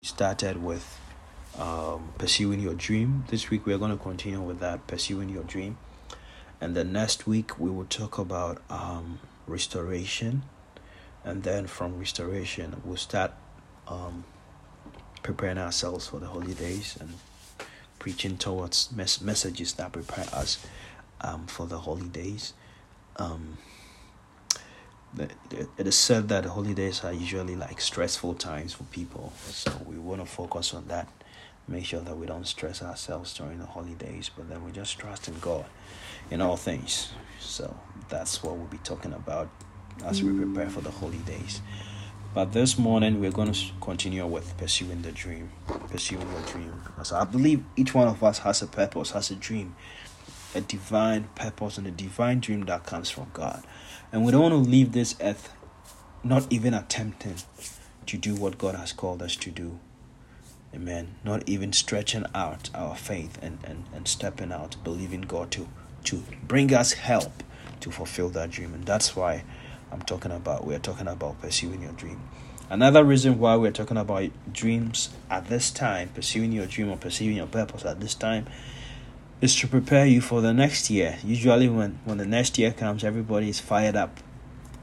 Started with pursuing your dream. This week we are going to continue with that, pursuing your dream, and the next week we will talk about restoration, and then from restoration we'll start preparing ourselves for the holidays and preaching towards messages that prepare us for the holidays. It is said that holidays are usually like stressful times for people, so we want to focus on that, make sure that we don't stress ourselves during the holidays, but then we just trust in God in all things. So that's what we'll be talking about as we prepare for the holidays. But this morning we're going to continue with pursuing your dream, because I believe each one of us has a purpose, has a dream, a divine purpose and a divine dream that comes from God. And we don't want to leave this earth not even attempting to do what God has called us to do. Amen. Not even stretching out our faith and stepping out, believing God to bring us help to fulfill that dream. And that's why we're talking about pursuing your dream. Another reason why we're talking about dreams at this time, pursuing your dream or pursuing your purpose at this time, is to prepare you for the next year. Usually when the next year comes, everybody is fired up,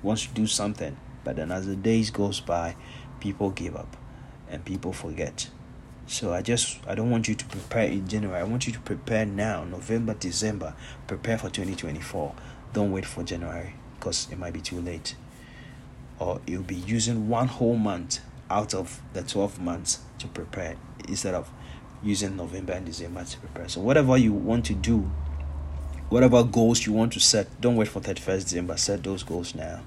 wants to do something. But then as the days goes by, people give up and people forget. So I don't want you to prepare in January. I want you to prepare now, November, December. Prepare for 2024. Don't wait for January, because it might be too late. Or you'll be using one whole month out of the 12 months to prepare, instead of using November and December to prepare. So whatever you want to do, whatever goals you want to set, don't wait for 31st December. Set those goals now.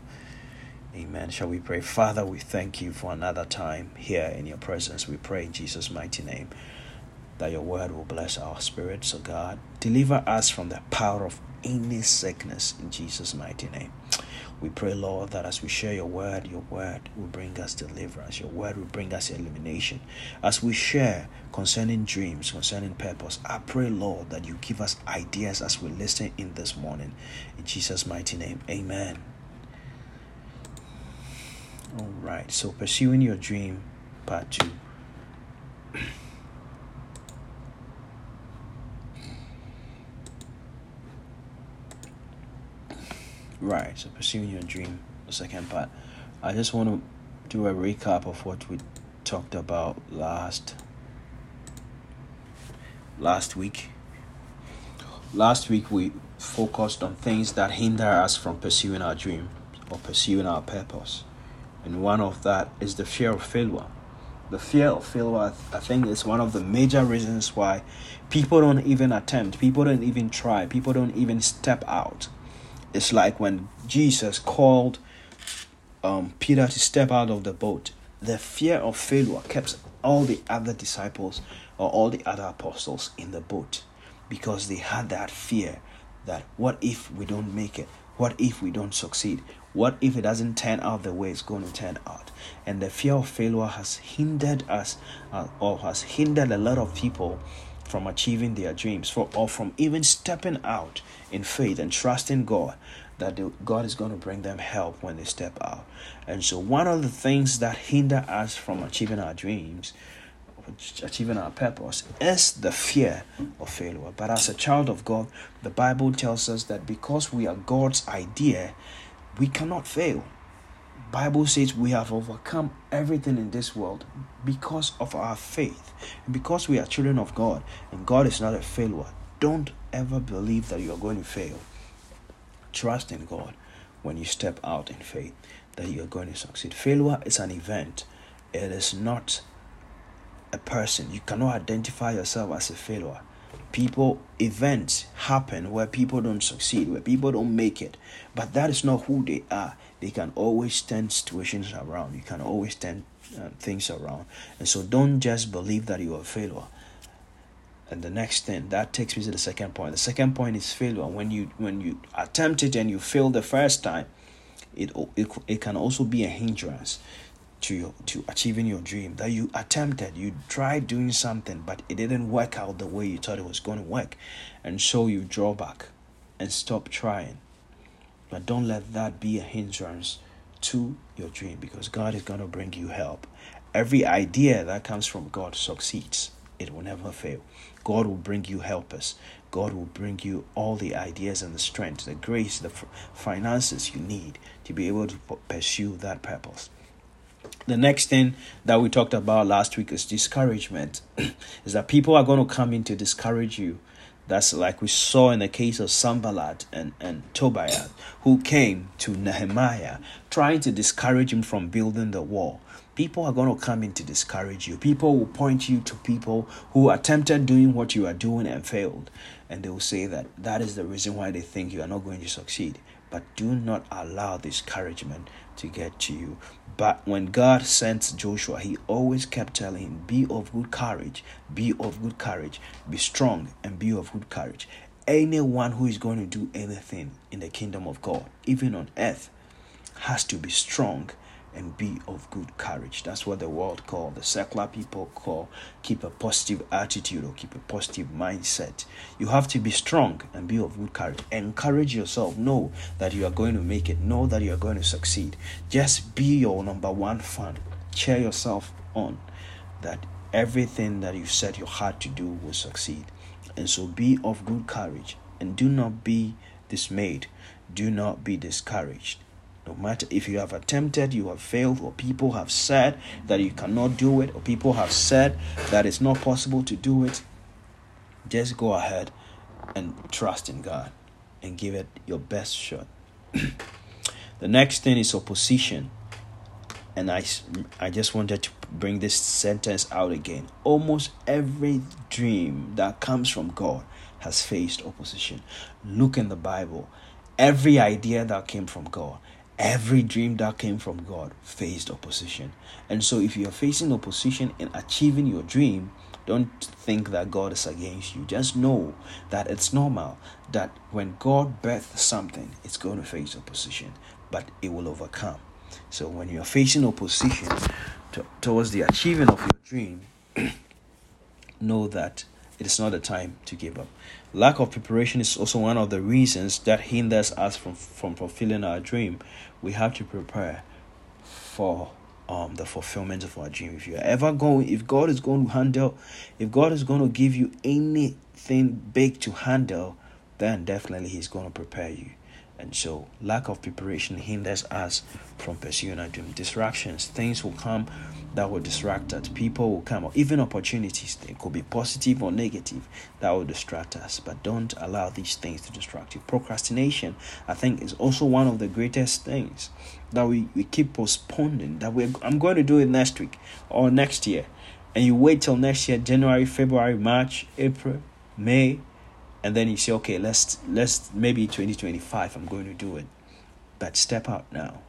Amen. Shall we pray? Father, we thank you for another time here in your presence. We pray in Jesus' mighty name that your word will bless our spirits. So God, deliver us from the power of any sickness in Jesus' mighty name. We pray, Lord, that as we share your word will bring us deliverance. Your word will bring us illumination. As we share concerning dreams, concerning purpose, I pray, Lord, that you give us ideas as we listen in this morning. In Jesus' mighty name, amen. All right, so pursuing your dream, part 2. Right, so pursuing your dream, the second part. I just want to do a recap of what we talked about last week. Last week we focused on things that hinder us from pursuing our dream or pursuing our purpose. And one of that is the fear of failure. The fear of failure, I think, is one of the major reasons why people don't even attempt, people don't even try, people don't even step out. It's like when Jesus called Peter to step out of the boat, the fear of failure kept all the other disciples or all the other apostles in the boat, because they had that fear that what if we don't make it? What if we don't succeed? What if it doesn't turn out the way it's going to turn out? And the fear of failure has hindered us or has hindered a lot of people from achieving their dreams, or from even stepping out in faith and trusting God that God is going to bring them help when they step out. And so one of the things that hinder us from achieving our dreams, achieving our purpose, is the fear of failure. But as a child of God, the Bible tells us that because we are God's idea, we cannot fail. Bible says we have overcome everything in this world because of our faith, and because we are children of God, and God is not a failure. Don't ever believe that you are going to fail. Trust in God when you step out in faith that you are going to succeed. Failure is an event. It is not a person. You cannot identify yourself as a failure. Events happen where people don't succeed, where people don't make it, but that is not who they are. They can always turn situations around. You can always turn things around. And so don't just believe that you are a failure. And the next thing, that takes me to the second point. The second point is failure. When you attempt it and you fail the first time, it can also be a hindrance to achieving your dream, that you attempted, you tried doing something, but it didn't work out the way you thought it was going to work. And so you draw back and stop trying. But don't let that be a hindrance to your dream, because God is going to bring you help Every idea that comes from God succeeds. It will never fail. God will bring you helpers. God will bring you all the ideas and the strength, the grace, the finances you need to be able to pursue that purpose. The next thing that we talked about last week is discouragement. Is that people are going to come in to discourage you. That's like we saw in the case of Sanballat and Tobiah, who came to Nehemiah trying to discourage him from building the wall. People are going to come in to discourage you. People will point you to people who attempted doing what you are doing and failed. And they will say that is the reason why they think you are not going to succeed. But do not allow discouragement to get to you. But when God sent Joshua, he always kept telling him, be of good courage, be strong and be of good courage. Anyone who is going to do anything in the kingdom of God, even on earth, has to be strong and be of good courage. That's what the world call, the secular people call, keep a positive attitude or keep a positive mindset. You have to be strong and be of good courage. Encourage yourself. Know that you are going to make it. Know that you are going to succeed. Just be your number one fan. Cheer yourself on that everything that you set your heart to do will succeed. And so be of good courage and do not be dismayed. Do not be discouraged. No matter if you have attempted, you have failed, or people have said that you cannot do it, or people have said that it's not possible to do it, just go ahead and trust in God and give it your best shot. The next thing is opposition. And I just wanted to bring this sentence out again. Almost every dream that comes from God has faced opposition. Look in the Bible. Every idea that came from God, every dream that came from God faced opposition. And so if you're facing opposition in achieving your dream, don't think that God is against you. Just know that it's normal that when God births something, it's going to face opposition, but it will overcome. So when you're facing opposition towards the achieving of your dream, know that it is not a time to give up. Lack of preparation is also one of the reasons that hinders us from fulfilling our dream. We have to prepare for the fulfillment of our dream. If God is going to give you anything big to handle, then definitely He's going to prepare you. And so lack of preparation hinders us from pursuing our dream. Distractions, things will come that will distract us. People will come, or even opportunities, they could be positive or negative, that will distract us. But don't allow these things to distract you. Procrastination, I think, is also one of the greatest things that we keep postponing. I'm going to do it next week or next year. And you wait till next year, January, February, March, April, May. And then you say, okay, let's maybe 2025, I'm going to do it. But step out now.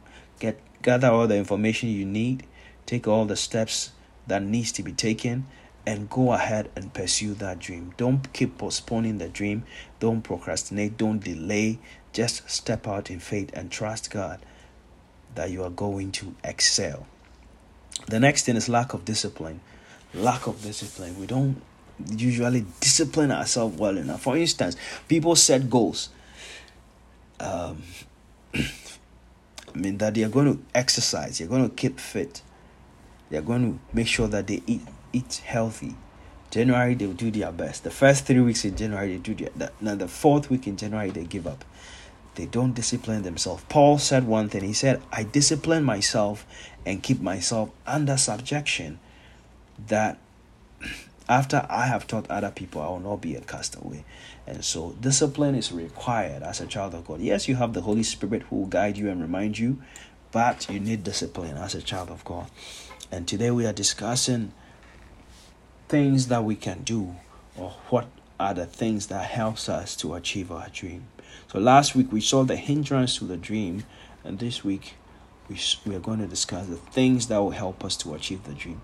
Gather all the information you need. Take all the steps that needs to be taken and go ahead and pursue that dream. Don't keep postponing the dream. Don't procrastinate. Don't delay. Just step out in faith and trust God that you are going to excel. The next thing is lack of discipline. Lack of discipline. We don't usually discipline ourselves well enough. For instance, people set goals that they are going to exercise, they're going to keep fit, they're going to make sure that they eat healthy. January, they'll do their best. The first 3 weeks in January, they do now the fourth week in January, they give up. They don't discipline themselves. Paul said one thing. He said, I discipline myself and keep myself under subjection, that after I have taught other people, I will not be a castaway. And so discipline is required as a child of God. Yes, you have the Holy Spirit who will guide you and remind you, but you need discipline as a child of God. And today we are discussing things that we can do, or what are the things that helps us to achieve our dream. So last week we saw the hindrance to the dream, and this week we are going to discuss the things that will help us to achieve the dream.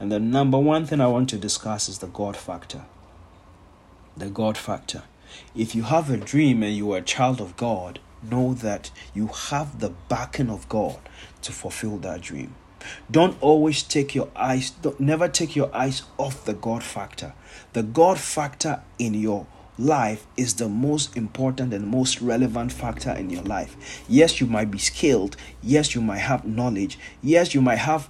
And the number one thing I want to discuss is the God factor. The God factor. If you have a dream and you are a child of God, know that you have the backing of God to fulfill that dream. Never take your eyes off the God factor. The God factor in your life is the most important and most relevant factor in your life. Yes, you might be skilled. Yes, you might have knowledge. Yes, you might have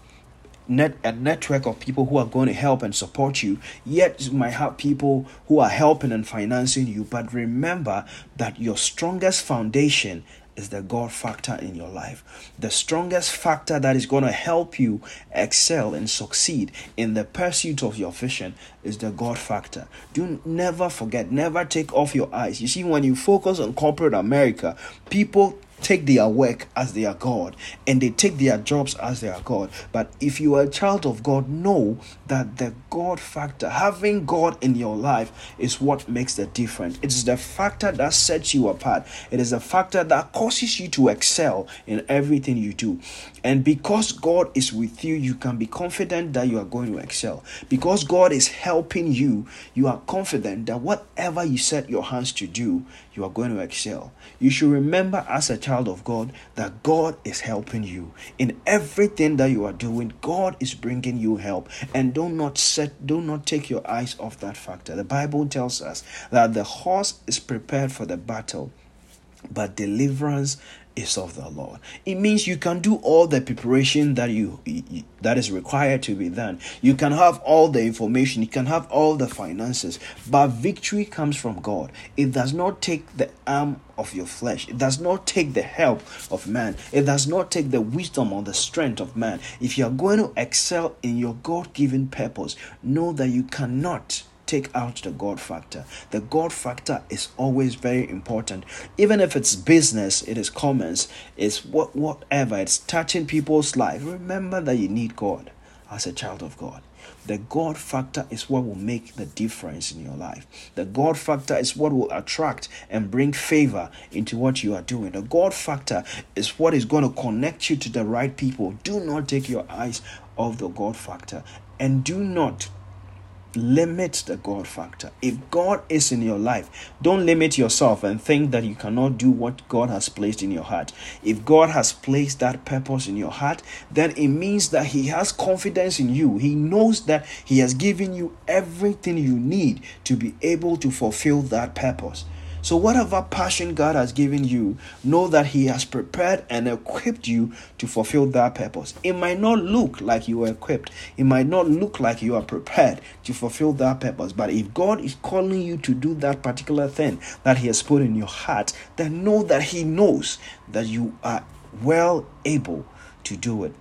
a network of people who are going to help and support you. Yet you might have people who are helping and financing you. But remember that your strongest foundation is the God factor in your life. The strongest factor that is going to help you excel and succeed in the pursuit of your vision is the God factor. Do never forget, never take off your eyes. You see, when you focus on corporate America, people take their work as their God, and they take their jobs as their God. But if you are a child of God, know that the God factor, having God in your life, is what makes the difference. It is the factor that sets you apart. It is the factor that causes you to excel in everything you do. And because God is with you, you can be confident that you are going to excel. Because God is helping you, you are confident that whatever you set your hands to do, you are going to excel. You should remember, as a child of God, that God is helping you in everything that you are doing. God is bringing you help, and do not take your eyes off that factor. The Bible tells us that the horse is prepared for the battle, but deliverance is of the Lord. It means you can do all the preparation that is required to be done. You can have all the information, you can have all the finances, but victory comes from God. It does not take the arm of your flesh. It does not take the help of man. It does not take the wisdom or the strength of man. If you are going to excel in your God-given purpose, know that you cannot take out the God factor. The God factor is always very important. Even if it's business, it is comments, it's whatever, it's touching people's life. Remember that you need God as a child of God. The God factor is what will make the difference in your life. The God factor is what will attract and bring favor into what you are doing. The God factor is what is going to connect you to the right people. Do not take your eyes off the God factor, and do not limit the God factor. If God is in your life, don't limit yourself and think that you cannot do what God has placed in your heart. If God has placed that purpose in your heart, then it means that He has confidence in you. He knows that He has given you everything you need to be able to fulfill that purpose. So whatever passion God has given you, know that He has prepared and equipped you to fulfill that purpose. It might not look like you are equipped. It might not look like you are prepared to fulfill that purpose. But if God is calling you to do that particular thing that He has put in your heart, then know that He knows that you are well able to do it.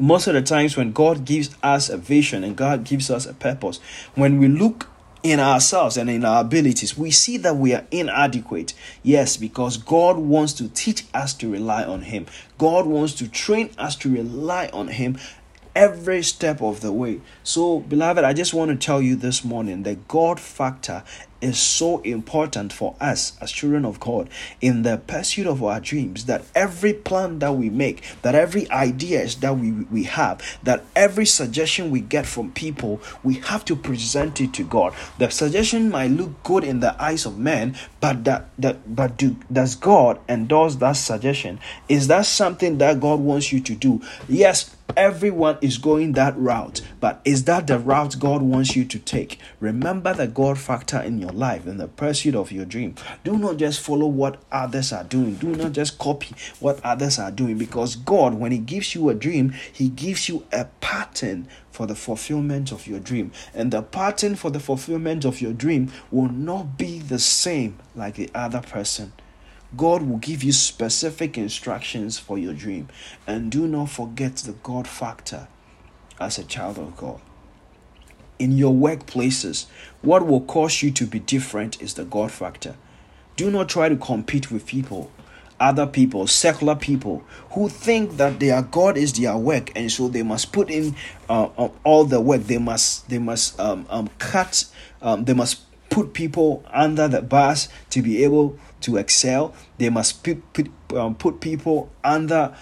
Most of the times when God gives us a vision and God gives us a purpose, when we look in ourselves and in our abilities, we see that we are inadequate. Yes, because God wants to teach us to rely on Him. God wants to train us to rely on Him every step of the way. So, beloved, I just want to tell you this morning, the God factor is so important for us as children of God in the pursuit of our dreams, that every plan that we make, that every idea that we have, that every suggestion we get from people, we have to present it to God. The suggestion might look good in the eyes of men, but does God endorse that suggestion? Is that something that God wants you to do? Yes, everyone is going that route, but is that the route God wants you to take? Remember the God factor in your life, in the pursuit of your dream. Do not just follow what others are doing. Do not just copy what others are doing, because God, when He gives you a dream, He gives you a pattern for the fulfillment of your dream. And the pattern for the fulfillment of your dream will not be the same like the other person. God will give you specific instructions for your dream. And do not forget the God factor as a child of God. In your workplaces, what will cause you to be different is the God factor. Do not try to compete with people, other people, secular people, who think that their God is their work, and so they must put in all the work. They must put people under the bus to be able to excel. They must put people under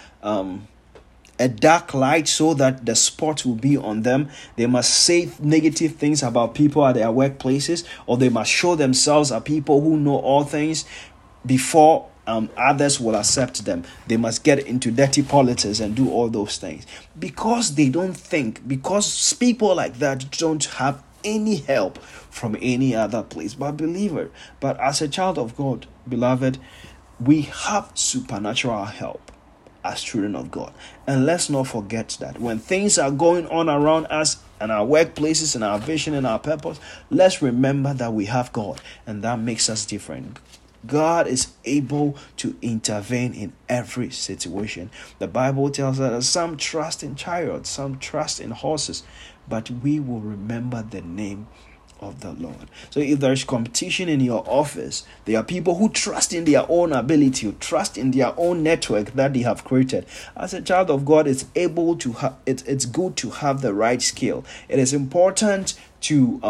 a dark light so that the spot will be on them. They must say negative things about people at their workplaces, or they must show themselves as people who know all things before others will accept them. They must get into dirty politics and do all those things. Because they don't think, because people like that don't have any help from any other place. But as a child of God, beloved, we have supernatural help. as children of God. And let's not forget that when things are going on around us and our workplaces and our vision and our purpose, let's remember that we have God, and that makes us different. God is able to intervene in every situation. The Bible tells us that some trust in chariots, some trust in horses, but we will remember the name of the Lord. So if there is competition in your office, there are people who trust in their own ability, who trust in their own network that they have created. As a child of God, it's able to it's good to have the right skill. It is important to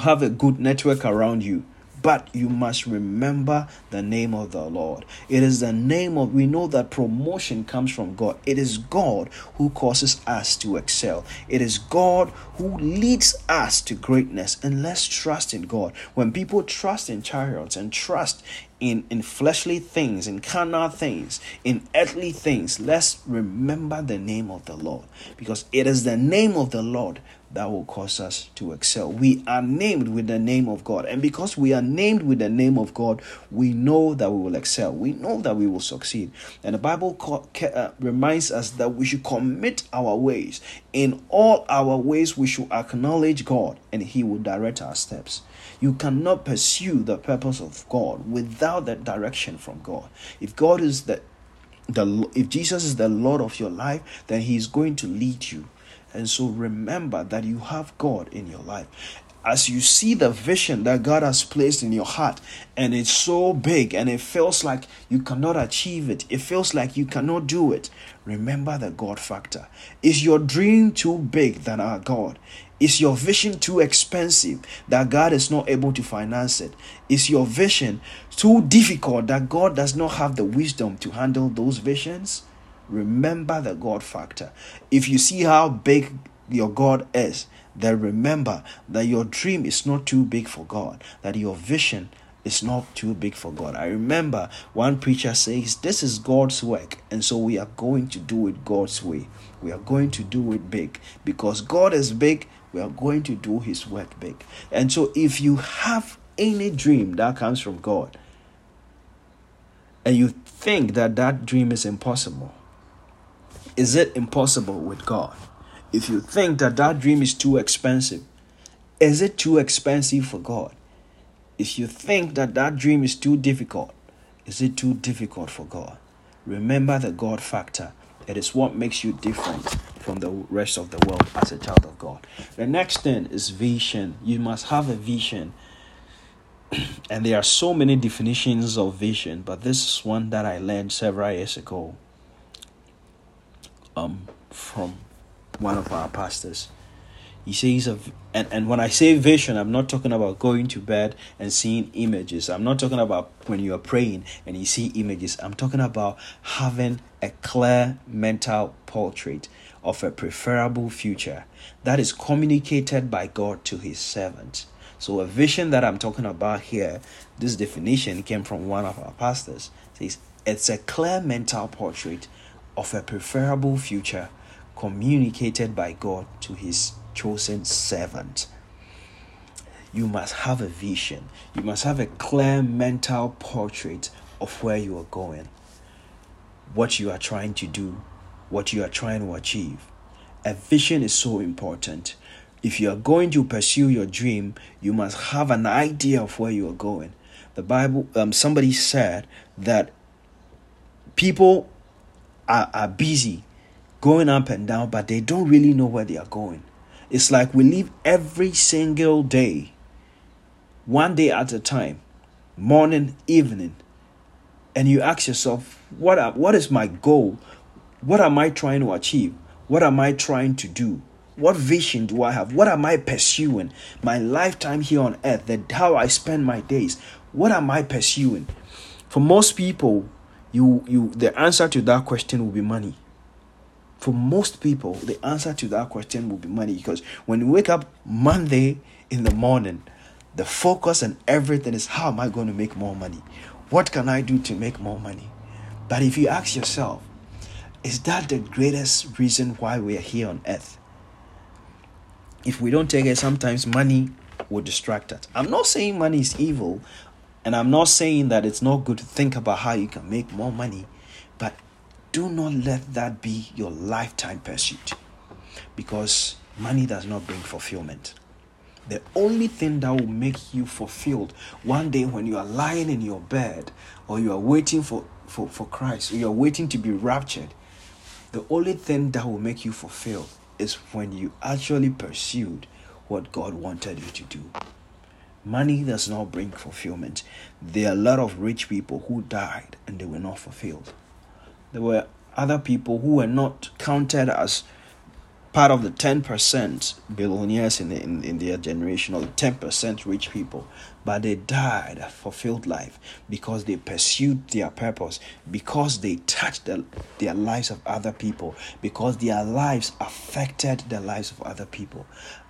have a good network around you. But you must remember the name of the Lord. It is the name of, we know that promotion comes from God. It is God who causes us to excel. It is God who leads us to greatness. And let's trust in God. When people trust in chariots and trust in fleshly things, in carnal things, in earthly things, let's remember the name of the Lord. Because it is the name of the Lord that will cause us to excel. We are named with the name of God. And because we are named with the name of God, we know that we will excel. We know that we will succeed. And the Bible reminds us that we should commit our ways. In all our ways, we should acknowledge God, and He will direct our steps. You cannot pursue the purpose of God without that direction from God. If God is if Jesus is the Lord of your life, then He is going to lead you. And so remember that you have God in your life. As you see the vision that God has placed in your heart, and it's so big, and it feels like you cannot achieve it, it feels like you cannot do it, remember the God factor. Is your dream too big than our God? Is your vision too expensive that God is not able to finance it? Is your vision too difficult that God does not have the wisdom to handle those visions? Remember the God factor. If you see how big your God is, then remember that your dream is not too big for God, that your vision is not too big for God. I remember one preacher says, this is God's work, and so we are going to do it God's way. We are going to do it big. Because God is big, we are going to do His work big. And so if you have any dream that comes from God, and you think that that dream is impossible, is it impossible with God? If you think that that dream is too expensive, is it too expensive for God? If you think that that dream is too difficult, is it too difficult for God? Remember the God factor. It is what makes you different from the rest of the world as a child of God. The next thing is vision. You must have a vision. And there are so many definitions of vision, but this is one that I learned several years ago. From one of our pastors. He says, and when I say vision, I'm not talking about going to bed and seeing images. I'm not talking about when you are praying and you see images. I'm talking about having a clear mental portrait of a preferable future that is communicated by God to His servants. So a vision that I'm talking about here, this definition came from one of our pastors. It says, it's a clear mental portrait of a preferable future communicated by God to His chosen servant. You must have a vision. You must have a clear mental portrait of where you are going, what you are trying to do, what you are trying to achieve. A vision is so important. If you are going to pursue your dream, you must have an idea of where you are going. The Bible, somebody said that people are busy going up and down, but they don't really know where they are going. It's like we live every single day, one day at a time, morning, evening, and you ask yourself, what is my goal? What am I trying to achieve? What am I trying to do? What vision do I have? What am I pursuing? My lifetime here on earth, how I spend my days, what am I pursuing? For most people, the answer to that question will be money. For most people, the answer to that question will be money, because when you wake up Monday in the morning, the focus and everything is, how am I going to make more money? What can I do to make more money? But if you ask yourself, is that the greatest reason why we are here on earth? If we don't take it, sometimes money will distract us. I'm not saying money is evil. And I'm not saying that it's not good to think about how you can make more money, but Do not let that be your lifetime pursuit, because money does not bring fulfillment. The only thing that will make you fulfilled one day when you are lying in your bed or you are waiting for Christ, or you are waiting to be raptured, the only thing that will make you fulfilled is when you actually pursued what God wanted you to do. Money does not bring fulfillment. There are a lot of rich people who died and they were not fulfilled. There were other people who were not counted as part of the 10% billionaires in their generation, or the 10% rich people, but they died a fulfilled life because they pursued their purpose, because they touched their lives of other people, because their lives affected the lives of other people.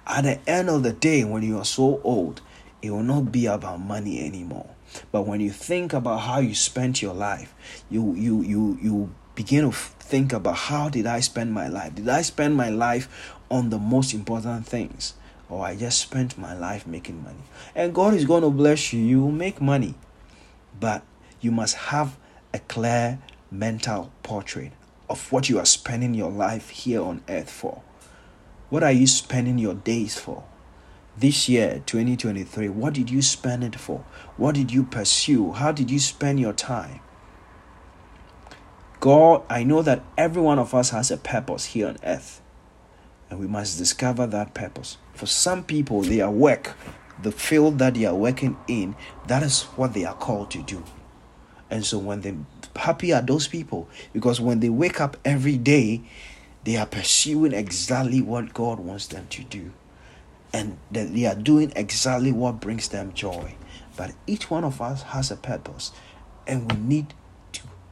At the end of the day, when you are so old, it will not be about money anymore. But when you think about how you spent your life, you begin to think about, how did I spend my life? Did I spend my life on the most important things? Or I just spent my life making money? And God is going to bless you. You will make money. But you must have a clear mental portrait of what you are spending your life here on earth for. What are you spending your days for? This year, 2023, what did you spend it for? What did you pursue? How did you spend your time? God, I know that every one of us has a purpose here on earth, and we must discover that purpose. For some people, their work, the field that they are working in, that is what they are called to do. And so when they're happy are those people, because when they wake up every day, they are pursuing exactly what God wants them to do. And that they are doing exactly what brings them joy. But each one of us has a purpose, and we need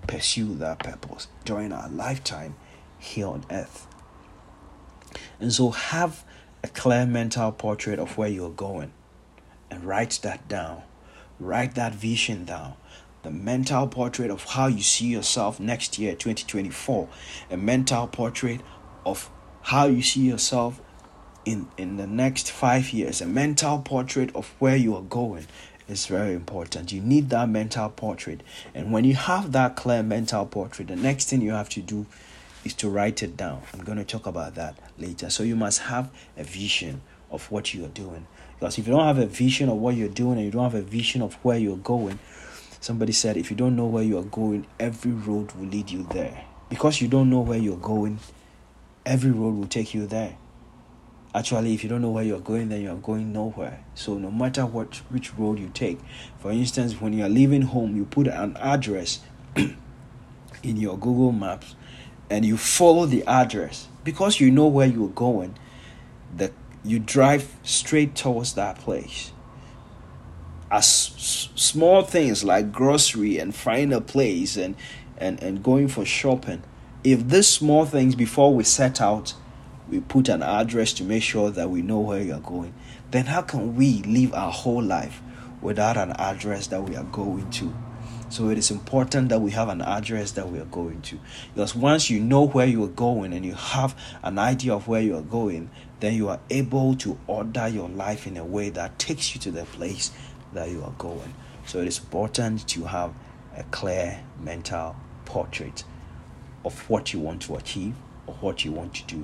pursue that purpose during our lifetime here on earth. And so have a clear mental portrait of where you're going, and write that down. Write that vision down. The mental portrait of how you see yourself next year, 2024. A mental portrait of how you see yourself in the next 5 years. A mental portrait of where you are going. It's very important. You need that mental portrait. And when you have that clear mental portrait, the next thing you have to do is to write it down. I'm going to talk about that later. So you must have a vision of what you're doing. Because if you don't have a vision of what you're doing, and you don't have a vision of where you're going, somebody said, if you don't know where you're going, every road will lead you there. Because you don't know where you're going, every road will take you there. Actually, if you don't know where you're going, then you're going nowhere. So no matter which road you take, for instance, when you're leaving home, you put an address in your Google Maps and you follow the address. Because you know where you're going, you drive straight towards that place. As small things like grocery and find a place and going for shopping, if these small things before we set out, we put an address to make sure that we know where we are going, then how can we live our whole life without an address that we are going to? So it is important that we have an address that we are going to. Because once you know where you are going and you have an idea of where you are going, then you are able to order your life in a way that takes you to the place that you are going. So it is important to have a clear mental portrait of what you want to achieve, of what you want to do.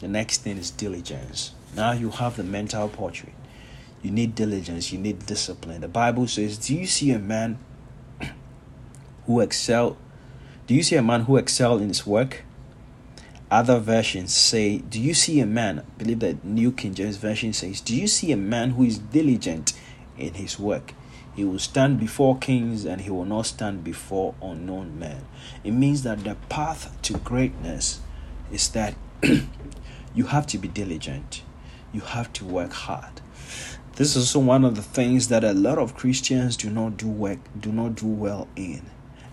The next thing is diligence. Now you have the mental portrait. You need diligence. You need discipline. The Bible says, do you see a man who excel? Do you see a man who excelled in his work? Other versions say, do you see a man? I believe that New King James Version says, do you see a man who is diligent in his work? He will stand before kings, and he will not stand before unknown men. It means that the path to greatness is that you have to be diligent. You have to work hard. This is also one of the things that a lot of Christians do not do well in.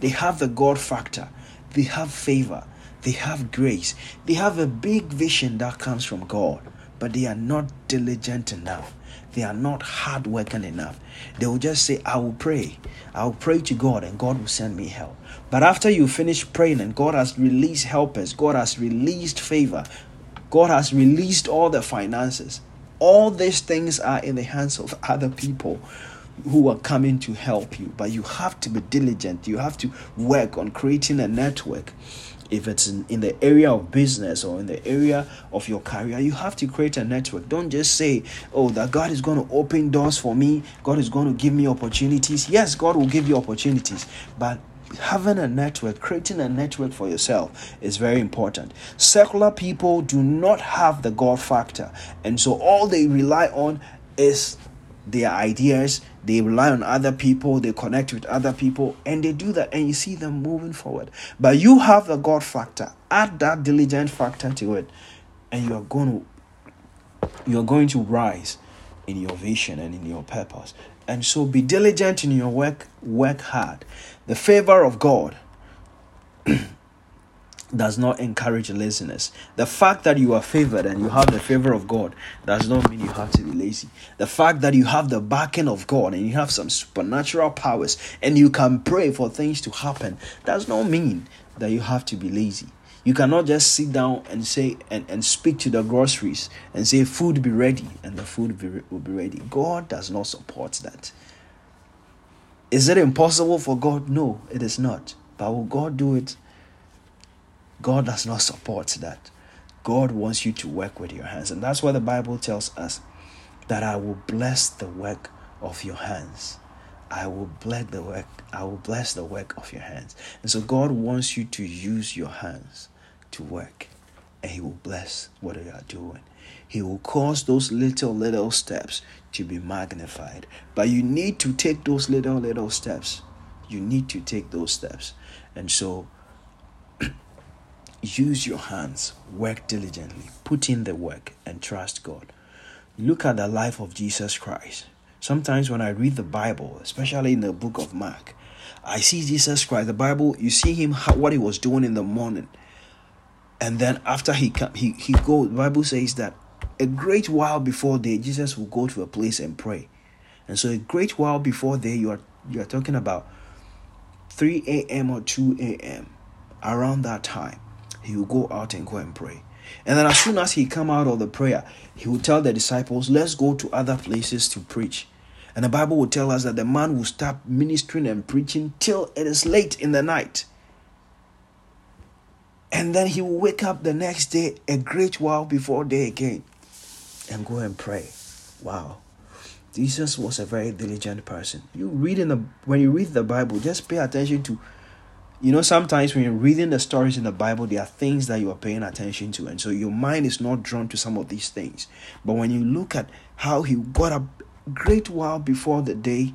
They have the God factor. They have favor. They have grace. They have a big vision that comes from God, but they are not diligent enough. They are not hardworking enough. They will just say, I will pray. I will pray to God and God will send me help. But after you finish praying and God has released helpers, God has released favor, God has released all the finances, all these things are in the hands of other people who are coming to help you. But you have to be diligent. You have to work on creating a network If it's in the area of business or in the area of your career, you have to create a network. Don't just say, oh, that God is going to open doors for me. God is going to give me opportunities. Yes, God will give you opportunities, but having a network, creating a network for yourself is very important. Secular people do not have the God factor. And so all they rely on is their ideas. They rely on other people. They connect with other people, and they do that, and you see them moving forward. But you have the God factor. Add that diligent factor to it, and you are going to rise in your vision and in your purpose. And so be diligent in your work. Work hard. The favor of God does not encourage laziness. The fact that you are favored and you have the favor of God does not mean you have to be lazy. The fact that you have the backing of God and you have some supernatural powers and you can pray for things to happen does not mean that you have to be lazy. You cannot just sit down and say and speak to the groceries and say, food be ready, and the food will be ready. God does not support that. Is it impossible for God? No, it is not. But will God do it? God does not support that. God wants you to work with your hands. And that's why the Bible tells us that I will bless the work of your hands. I will bless the work of your hands. And so God wants you to use your hands to work. And He will bless what you are doing. He will cause those little steps to be magnified. But you need to take those little steps. You need to take those steps. And so use your hands, work diligently, put in the work, and trust God. Look at the life of Jesus Christ. Sometimes when I read the Bible, especially in the book of Mark, I see Jesus Christ. The Bible, you see him, what he was doing in the morning. And then after he goes, the Bible says that a great while before day, Jesus will go to a place and pray. And so a great while before day, you are talking about 3 a.m. or 2 a.m. Around that time, he will go out and go and pray. And then as soon as he come out of the prayer, he will tell the disciples, let's go to other places to preach. And the Bible will tell us that the man will start ministering and preaching till it is late in the night. And then he will wake up the next day, a great while before day again, and go and pray. Wow. Jesus was a very diligent person. When you read the Bible, just pay attention to, sometimes when you're reading the stories in the Bible, there are things that you are paying attention to. And so your mind is not drawn to some of these things. But when you look at how he got a great while before the day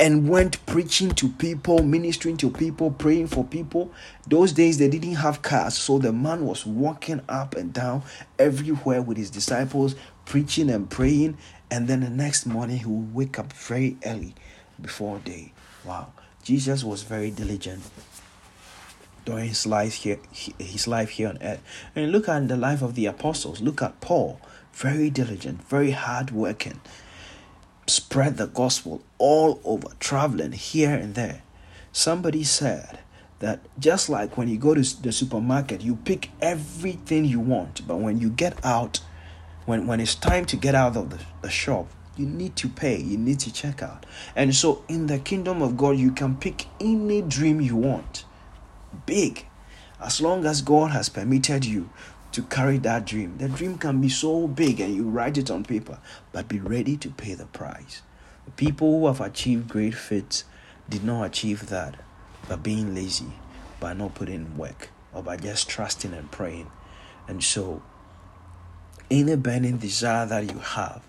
and went preaching to people, ministering to people, praying for people. Those days they didn't have cars. So the man was walking up and down everywhere with his disciples, preaching and praying. And then the next morning he would wake up very early before day. Wow. Jesus was very diligent during his life here on earth. And look at the life of the apostles. Look at Paul, very diligent, very hardworking, spread the gospel all over, traveling here and there. Somebody said that just like when you go to the supermarket, you pick everything you want, but when you get out, when it's time to get out of the shop, you need to pay. You need to check out. And so in the kingdom of God, you can pick any dream you want. Big. As long as God has permitted you to carry that dream. The dream can be so big and you write it on paper. But be ready to pay the price. The people who have achieved great feats did not achieve that by being lazy, by not putting in work, or by just trusting and praying. And so any burning desire that you have,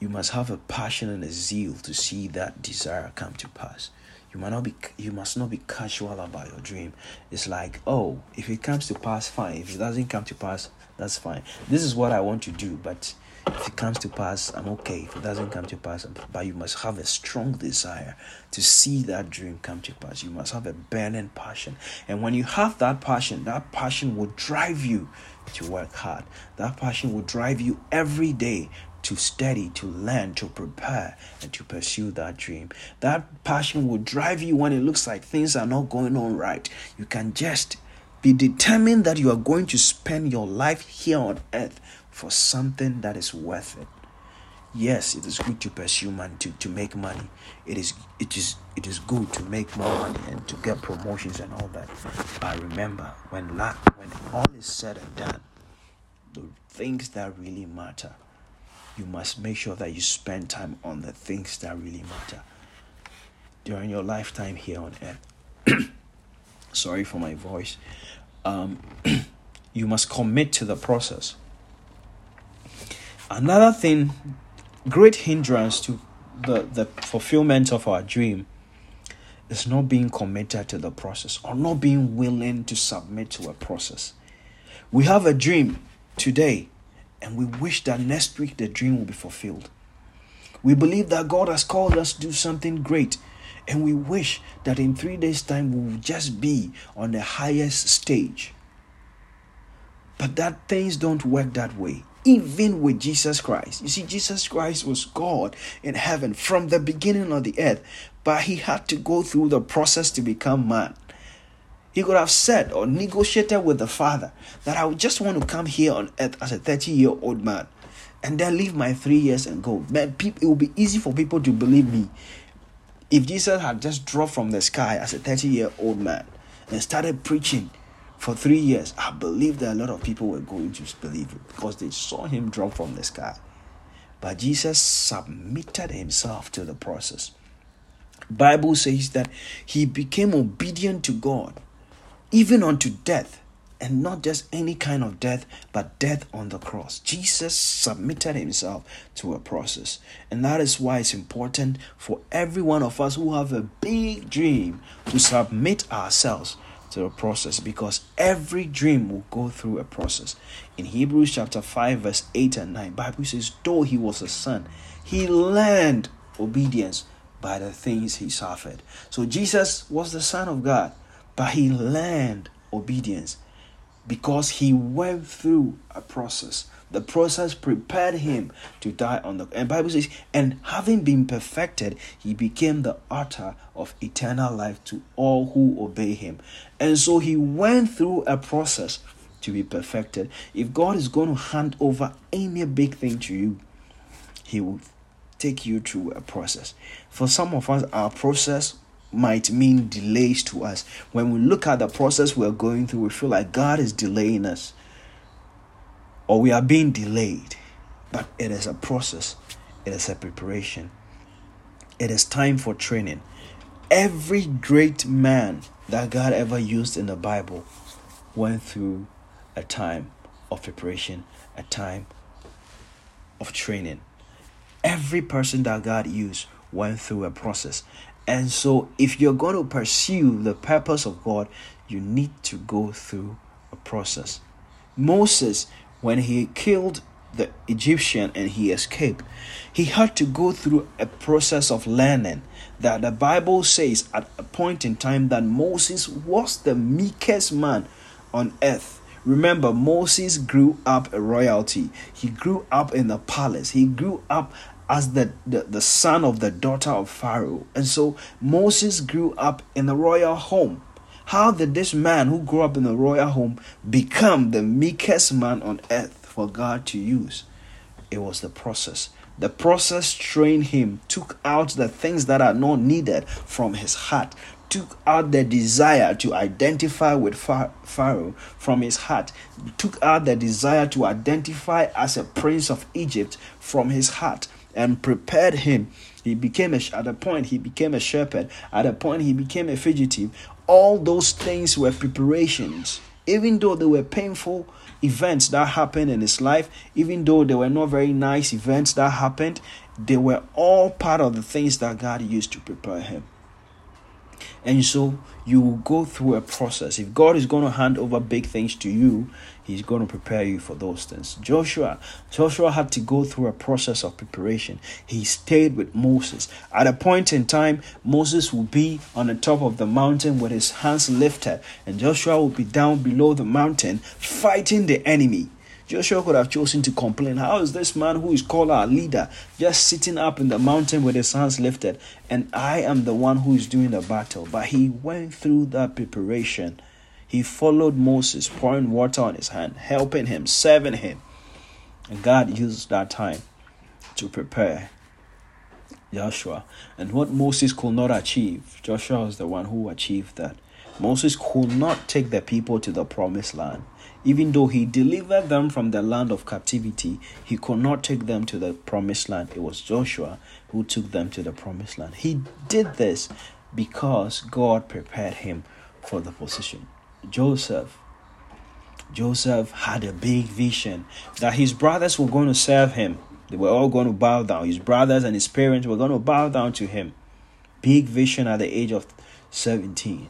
you must have a passion and a zeal to see that desire come to pass. You must not be casual about your dream. It's like, oh, if it comes to pass, fine. If it doesn't come to pass, that's fine. This is what I want to do, but if it comes to pass, I'm okay. If it doesn't come to pass, but you must have a strong desire to see that dream come to pass. You must have a burning passion. And when you have that passion will drive you to work hard. That passion will drive you every day to study, to learn, to prepare, and to pursue that dream. That passion will drive you when it looks like things are not going on right. You can just be determined that you are going to spend your life here on earth for something that is worth it. Yes, it is good to pursue money, to make money. It is good to make more money and to get promotions and all that. But remember, when all is said and done, the things that really matter, you must make sure that you spend time on the things that really matter during your lifetime here on earth. Sorry for my voice. You must commit to the process. Another thing, great hindrance to the fulfillment of our dream is not being committed to the process or not being willing to submit to a process. We have a dream today and we wish that next week the dream will be fulfilled. We believe that God has called us to do something great and we wish that in 3 days' time we will just be on the highest stage. But that things don't work that way. Even with Jesus Christ. You see, Jesus Christ was God in heaven from the beginning of the earth, but he had to go through the process to become man. He could have said or negotiated with the Father that I would just want to come here on earth as a 30-year-old man and then leave my 3 years and go. Man, it would be easy for people to believe me if Jesus had just dropped from the sky as a 30-year-old man and started preaching for 3 years, I believe that a lot of people were going to believe it because they saw him drop from the sky. But Jesus submitted himself to the process. Bible says that he became obedient to God, even unto death, and not just any kind of death, but death on the cross. Jesus submitted himself to a process. And that is why it's important for every one of us who have a big dream to submit ourselves to a process, because every dream will go through a process. In Hebrews chapter 5 verse 8 and 9, Bible says, though he was a son, he learned obedience by the things he suffered. So Jesus was the Son of God, but he learned obedience because he went through a process. The process prepared him to die on the cross. And Bible says, and having been perfected, he became the author of eternal life to all who obey him. And so he went through a process to be perfected. If God is going to hand over any big thing to you, he will take you through a process. For some of us, our process might mean delays to us. When we look at the process we're going through, we feel like God is delaying us, or we are being delayed. But it is a process. It is a preparation. It is time for training. Every great man that God ever used in the Bible went through a time of preparation, a time of training. Every person that God used went through a process. And so if you're going to pursue the purpose of God, you need to go through a process. Moses, when he killed the Egyptian and he escaped, he had to go through a process of learning that the Bible says at a point in time that Moses was the meekest man on earth. Remember, Moses grew up a royalty. He grew up in the palace. He grew up as the son of the daughter of Pharaoh. And so Moses grew up in the royal home. How did this man who grew up in a royal home become the meekest man on earth for God to use? It was the process. The process trained him, took out the things that are not needed from his heart, took out the desire to identify with Pharaoh from his heart, took out the desire to identify as a prince of Egypt from his heart, and prepared him. He became a shepherd. At a point, he became a fugitive. All those things were preparations. Even though they were painful events that happened in his life, even though they were not very nice events that happened, they were all part of the things that God used to prepare him. And so you will go through a process. If God is going to hand over big things to you, he's going to prepare you for those things. Joshua had to go through a process of preparation. He stayed with Moses. At a point in time, Moses will be on the top of the mountain with his hands lifted, and Joshua will be down below the mountain fighting the enemy. Joshua could have chosen to complain. How is this man who is called our leader just sitting up in the mountain with his hands lifted, and I am the one who is doing the battle? But he went through that preparation. He followed Moses, pouring water on his hand, helping him, serving him. And God used that time to prepare Joshua. And what Moses could not achieve, Joshua was the one who achieved that. Moses could not take the people to the promised land. Even though he delivered them from the land of captivity, he could not take them to the promised land. It was Joshua who took them to the promised land. He did this because God prepared him for the position. Joseph had a big vision that his brothers were going to serve him. They were all going to bow down. His brothers and his parents were going to bow down to him. Big vision at the age of 17.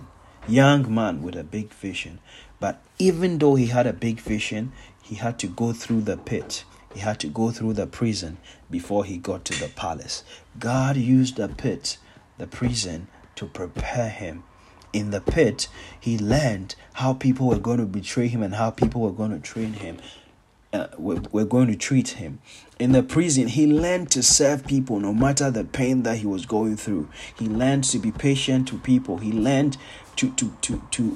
Young man with a big vision. But even though he had a big vision, he had to go through the pit. He had to go through the prison before he got to the palace. God used the pit, the prison, to prepare him. In the pit, he learned how people were going to betray him and how people were going to treat him. In the prison, he learned to serve people no matter the pain that he was going through. He learned to be patient to people. He learned to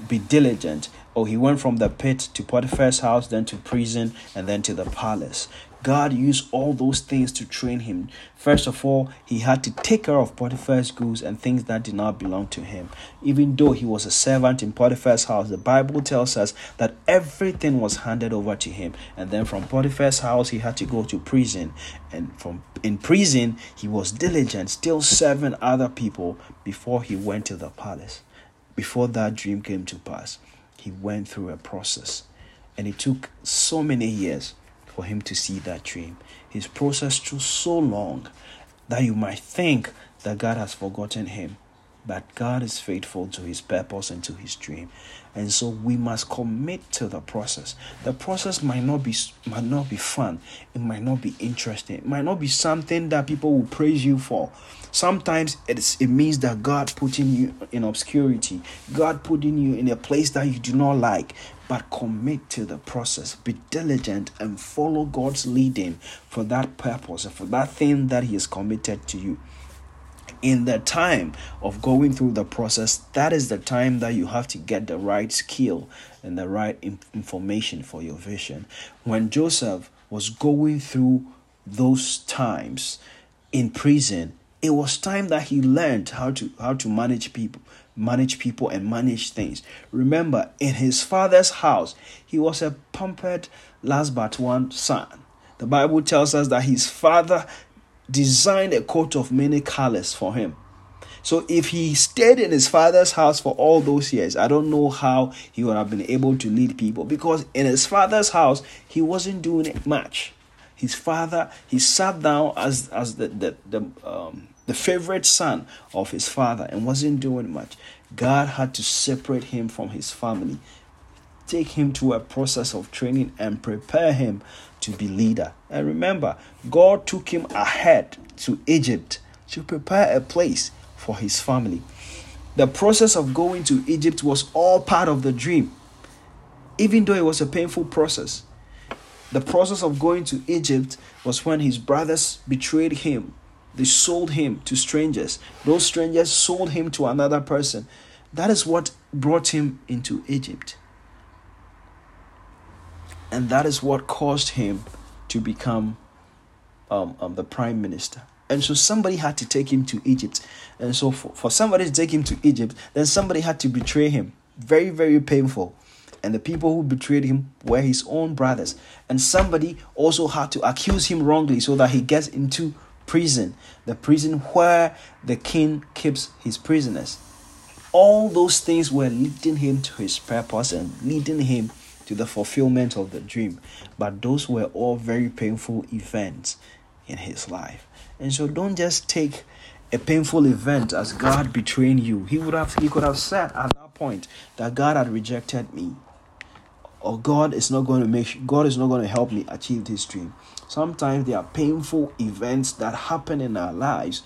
be diligent. He went from the pit to Potiphar's house, then to prison, and then to the palace. God used all those things to train him. First of all, he had to take care of Potiphar's goods and things that did not belong to him. Even though he was a servant in Potiphar's house, the Bible tells us that everything was handed over to him. And then from Potiphar's house, he had to go to prison. And from in prison, he was diligent, still serving other people before he went to the palace. Before that dream came to pass, he went through a process. And it took so many years for him to see that dream. His process took so long that you might think that God has forgotten him, but God is faithful to his purpose and to his dream. And so we must commit to the process. The process might not be fun. It might not be interesting. It might not be something that people will praise you for. Sometimes it means that God putting you in obscurity, God putting you in a place that you do not like. But commit to the process, be diligent, and follow God's leading for that purpose and for that thing that he has committed to you. In the time of going through the process, that is the time that you have to get the right skill and the right information for your vision. When Joseph was going through those times in prison, it was time that he learned how to manage people and manage things. Remember, in his father's house, he was a pampered last but one son. The Bible tells us that his father designed a coat of many colors for him. So if he stayed in his father's house for all those years, I don't know how he would have been able to lead people, because in his father's house, he wasn't doing much. His father, he sat down as the favorite son of his father and wasn't doing much. God had to separate him from his family, take him to a process of training and prepare him to be leader. And remember, God took him ahead to Egypt to prepare a place for his family. The process of going to Egypt was all part of the dream, even though it was a painful process. The process of going to Egypt was when his brothers betrayed him. They sold him to strangers. Those strangers sold him to another person. That is what brought him into Egypt. And that is what caused him to become the prime minister. And so somebody had to take him to Egypt. And so for somebody to take him to Egypt, then somebody had to betray him. Very, very painful. And the people who betrayed him were his own brothers. And somebody also had to accuse him wrongly so that he gets into prison. The prison where the king keeps his prisoners. All those things were leading him to his purpose and leading him to the fulfillment of the dream. But those were all very painful events in his life. And so don't just take a painful event as God betraying you. He could have said at that point that God had rejected me, or God is not going to help me achieve this dream. Sometimes there are painful events that happen in our lives.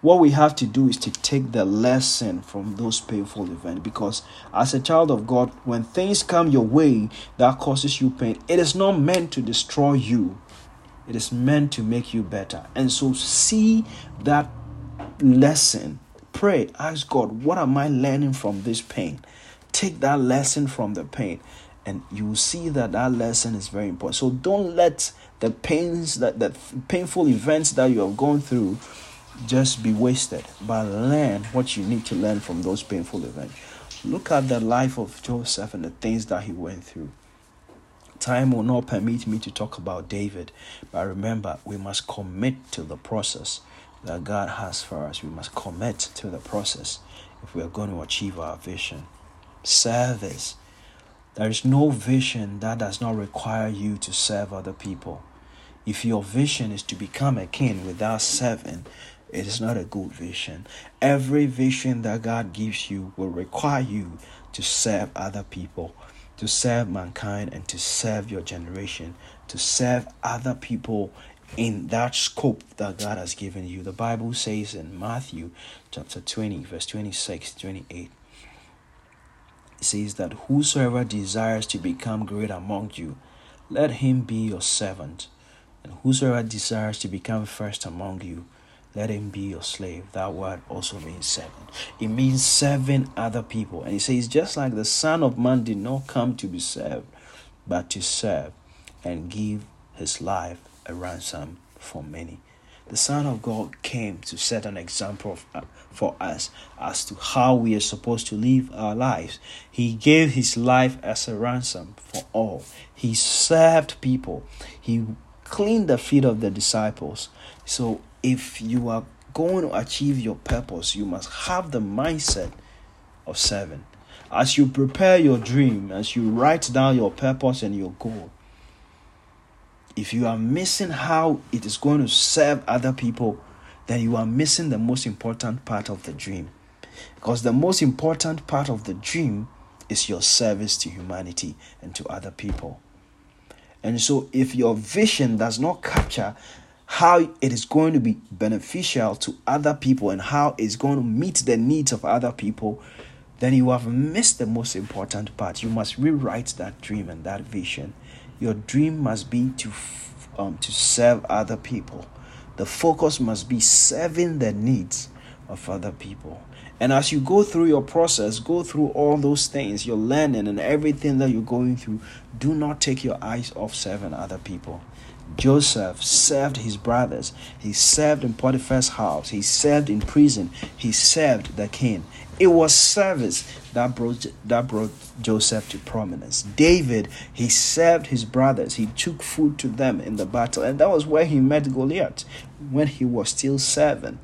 What we have to do is to take the lesson from those painful events, because as a child of God, when things come your way that causes you pain, it is not meant to destroy you. It is meant to make you better. And so see that lesson. Pray, ask God, what am I learning from this pain? Take that lesson from the pain And you will see that that lesson is very important. So don't let the pains, the painful events that you have gone through just be wasted. But learn what you need to learn from those painful events. Look at the life of Joseph and the things that he went through. Time will not permit me to talk about David. But remember, we must commit to the process that God has for us. We must commit to the process if we are going to achieve our vision. Service. There is no vision that does not require you to serve other people. If your vision is to become a king without serving, it is not a good vision. Every vision that God gives you will require you to serve other people, to serve mankind, and to serve your generation, to serve other people in that scope that God has given you. The Bible says in Matthew chapter 20, verse 26, 28, it says that whosoever desires to become great among you, let him be your servant. And whosoever desires to become first among you, let him be your slave. That word also means servant. It means serving other people. And it says, just like the Son of Man did not come to be served, but to serve and give his life a ransom for many. The Son of God came to set an example for us as to how we are supposed to live our lives. He gave his life as a ransom for all. He served people. He cleaned the feet of the disciples. So if you are going to achieve your purpose, you must have the mindset of serving. As you prepare your dream, as you write down your purpose and your goal, if you are missing how it is going to serve other people, then you are missing the most important part of the dream. Because the most important part of the dream is your service to humanity and to other people. And so if your vision does not capture how it is going to be beneficial to other people and how it's going to meet the needs of other people, then you have missed the most important part. You must rewrite that dream and that vision. Your dream must be to serve other people. The focus must be serving the needs of other people. And as you go through your process, go through all those things, your learning and everything that you're going through, do not take your eyes off serving other people. Joseph served his brothers. He served in Potiphar's house. He served in prison. He served the king. It was service that brought Joseph to prominence. David, he served his brothers. He took food to them in the battle. And that was where he met Goliath, when he was still serving.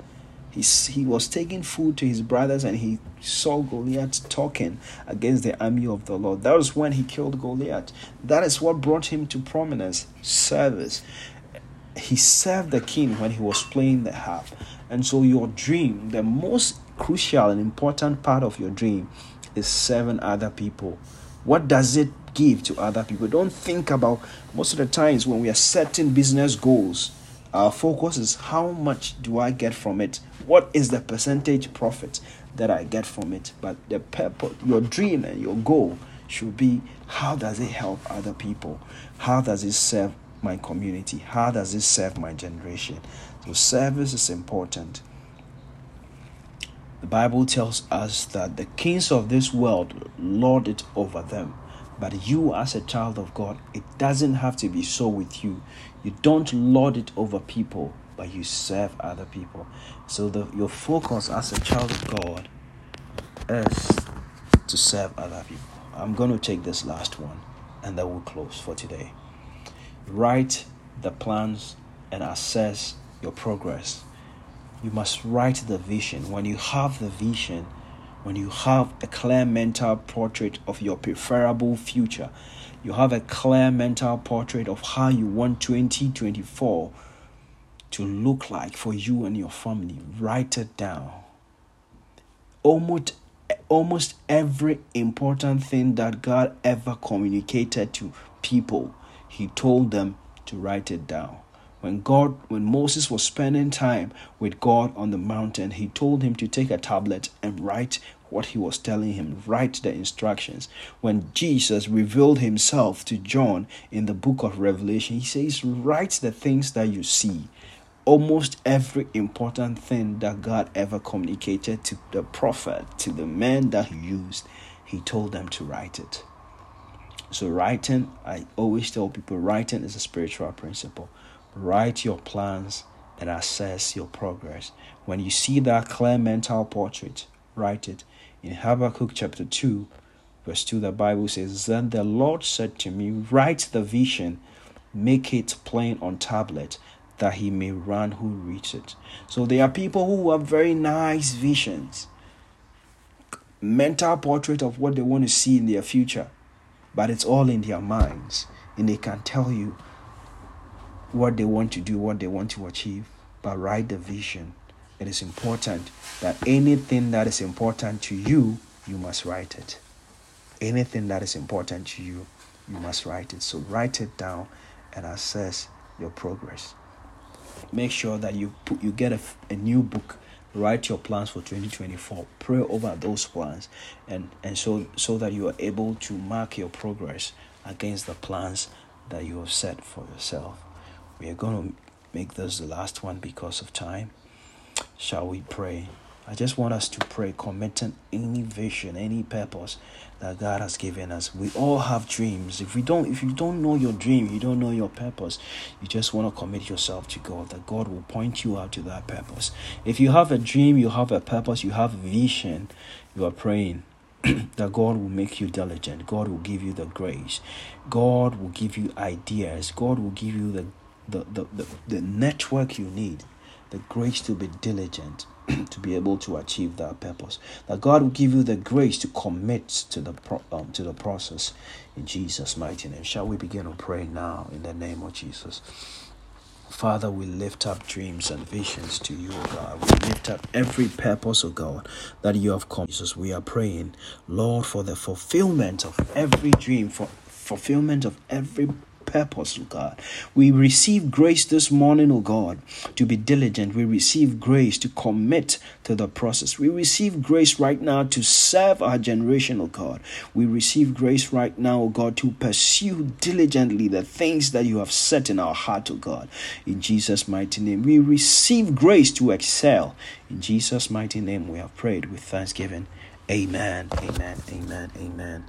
He was taking food to his brothers, and he saw Goliath talking against the army of the Lord. That was when he killed Goliath. That is what brought him to prominence, service. He served the king when he was playing the harp. And so your dream, the most crucial and important part of your dream, is serving other people. What does it give to other people? Don't think about, most of the times when we are setting business goals, our focus is how much do I get from it? What is the percentage profit that I get from it? But the purpose, your dream and your goal should be, how does it help other people? How does it serve my community? How does it serve my generation? So service is important. The Bible tells us that the kings of this world lord it over them. But you, as a child of God, it doesn't have to be so with you. You don't lord it over people, but you serve other people. So your focus as a child of God is to serve other people. I'm going to take this last one, and then we'll close for today. Write the plans and assess your progress. You must write the vision. When you have the vision, when you have a clear mental portrait of your preferable future, you have a clear mental portrait of how you want 2024 to look like for you and your family, write it down. Almost every important thing that God ever communicated to people, he told them to write it down. When Moses was spending time with God on the mountain, he told him to take a tablet and write what he was telling him, write the instructions. When Jesus revealed himself to John in the book of Revelation, he says, write the things that you see. Almost every important thing that God ever communicated to the prophet, to the man that he used, he told them to write it. So writing, I always tell people, writing is a spiritual principle. Write your plans and assess your progress. When you see that clear mental portrait, write it. In Habakkuk chapter 2, verse 2, the Bible says, "Then the Lord said to me, write the vision, make it plain on tablet, that he may run who reads it." So there are people who have very nice visions, mental portrait of what they want to see in their future, but it's all in their minds, and they can tell you what they want to do, what they want to achieve, but write the vision. It is important that anything that is important to you, you must write it. Anything that is important to you, you must write it. So write it down and assess your progress. Make sure that you get a new book. Write your plans for 2024. Pray over those plans, and so that you are able to mark your progress against the plans that you have set for yourself. We are going to make this the last one because of time. Shall we pray? I just want us to pray, committing any vision, any purpose that God has given us. We all have dreams. If you don't know your dream, you don't know your purpose, you just want to commit yourself to God, that God will point you out to that purpose. If you have a dream, you have a purpose, you have vision, you are praying that God will make you diligent. God will give you the grace. God will give you ideas. God will give you the network you need, the grace to be diligent, to be able to achieve that purpose. That God will give you the grace to commit to the process, in Jesus' mighty name. Shall we begin to pray now in the name of Jesus? Father, we lift up dreams and visions to you, O God. We lift up every purpose, O God, that you have come. Jesus, we are praying, Lord, for the fulfillment of every dream, for fulfillment of every purpose, O God. We receive grace this morning, O God, to be diligent. We receive grace to commit to the process. We receive grace right now to serve our generation, O God. We receive grace right now, O God, to pursue diligently the things that you have set in our heart, O God. In Jesus' mighty name, we receive grace to excel. In Jesus' mighty name, we have prayed with thanksgiving. Amen, amen, amen, amen.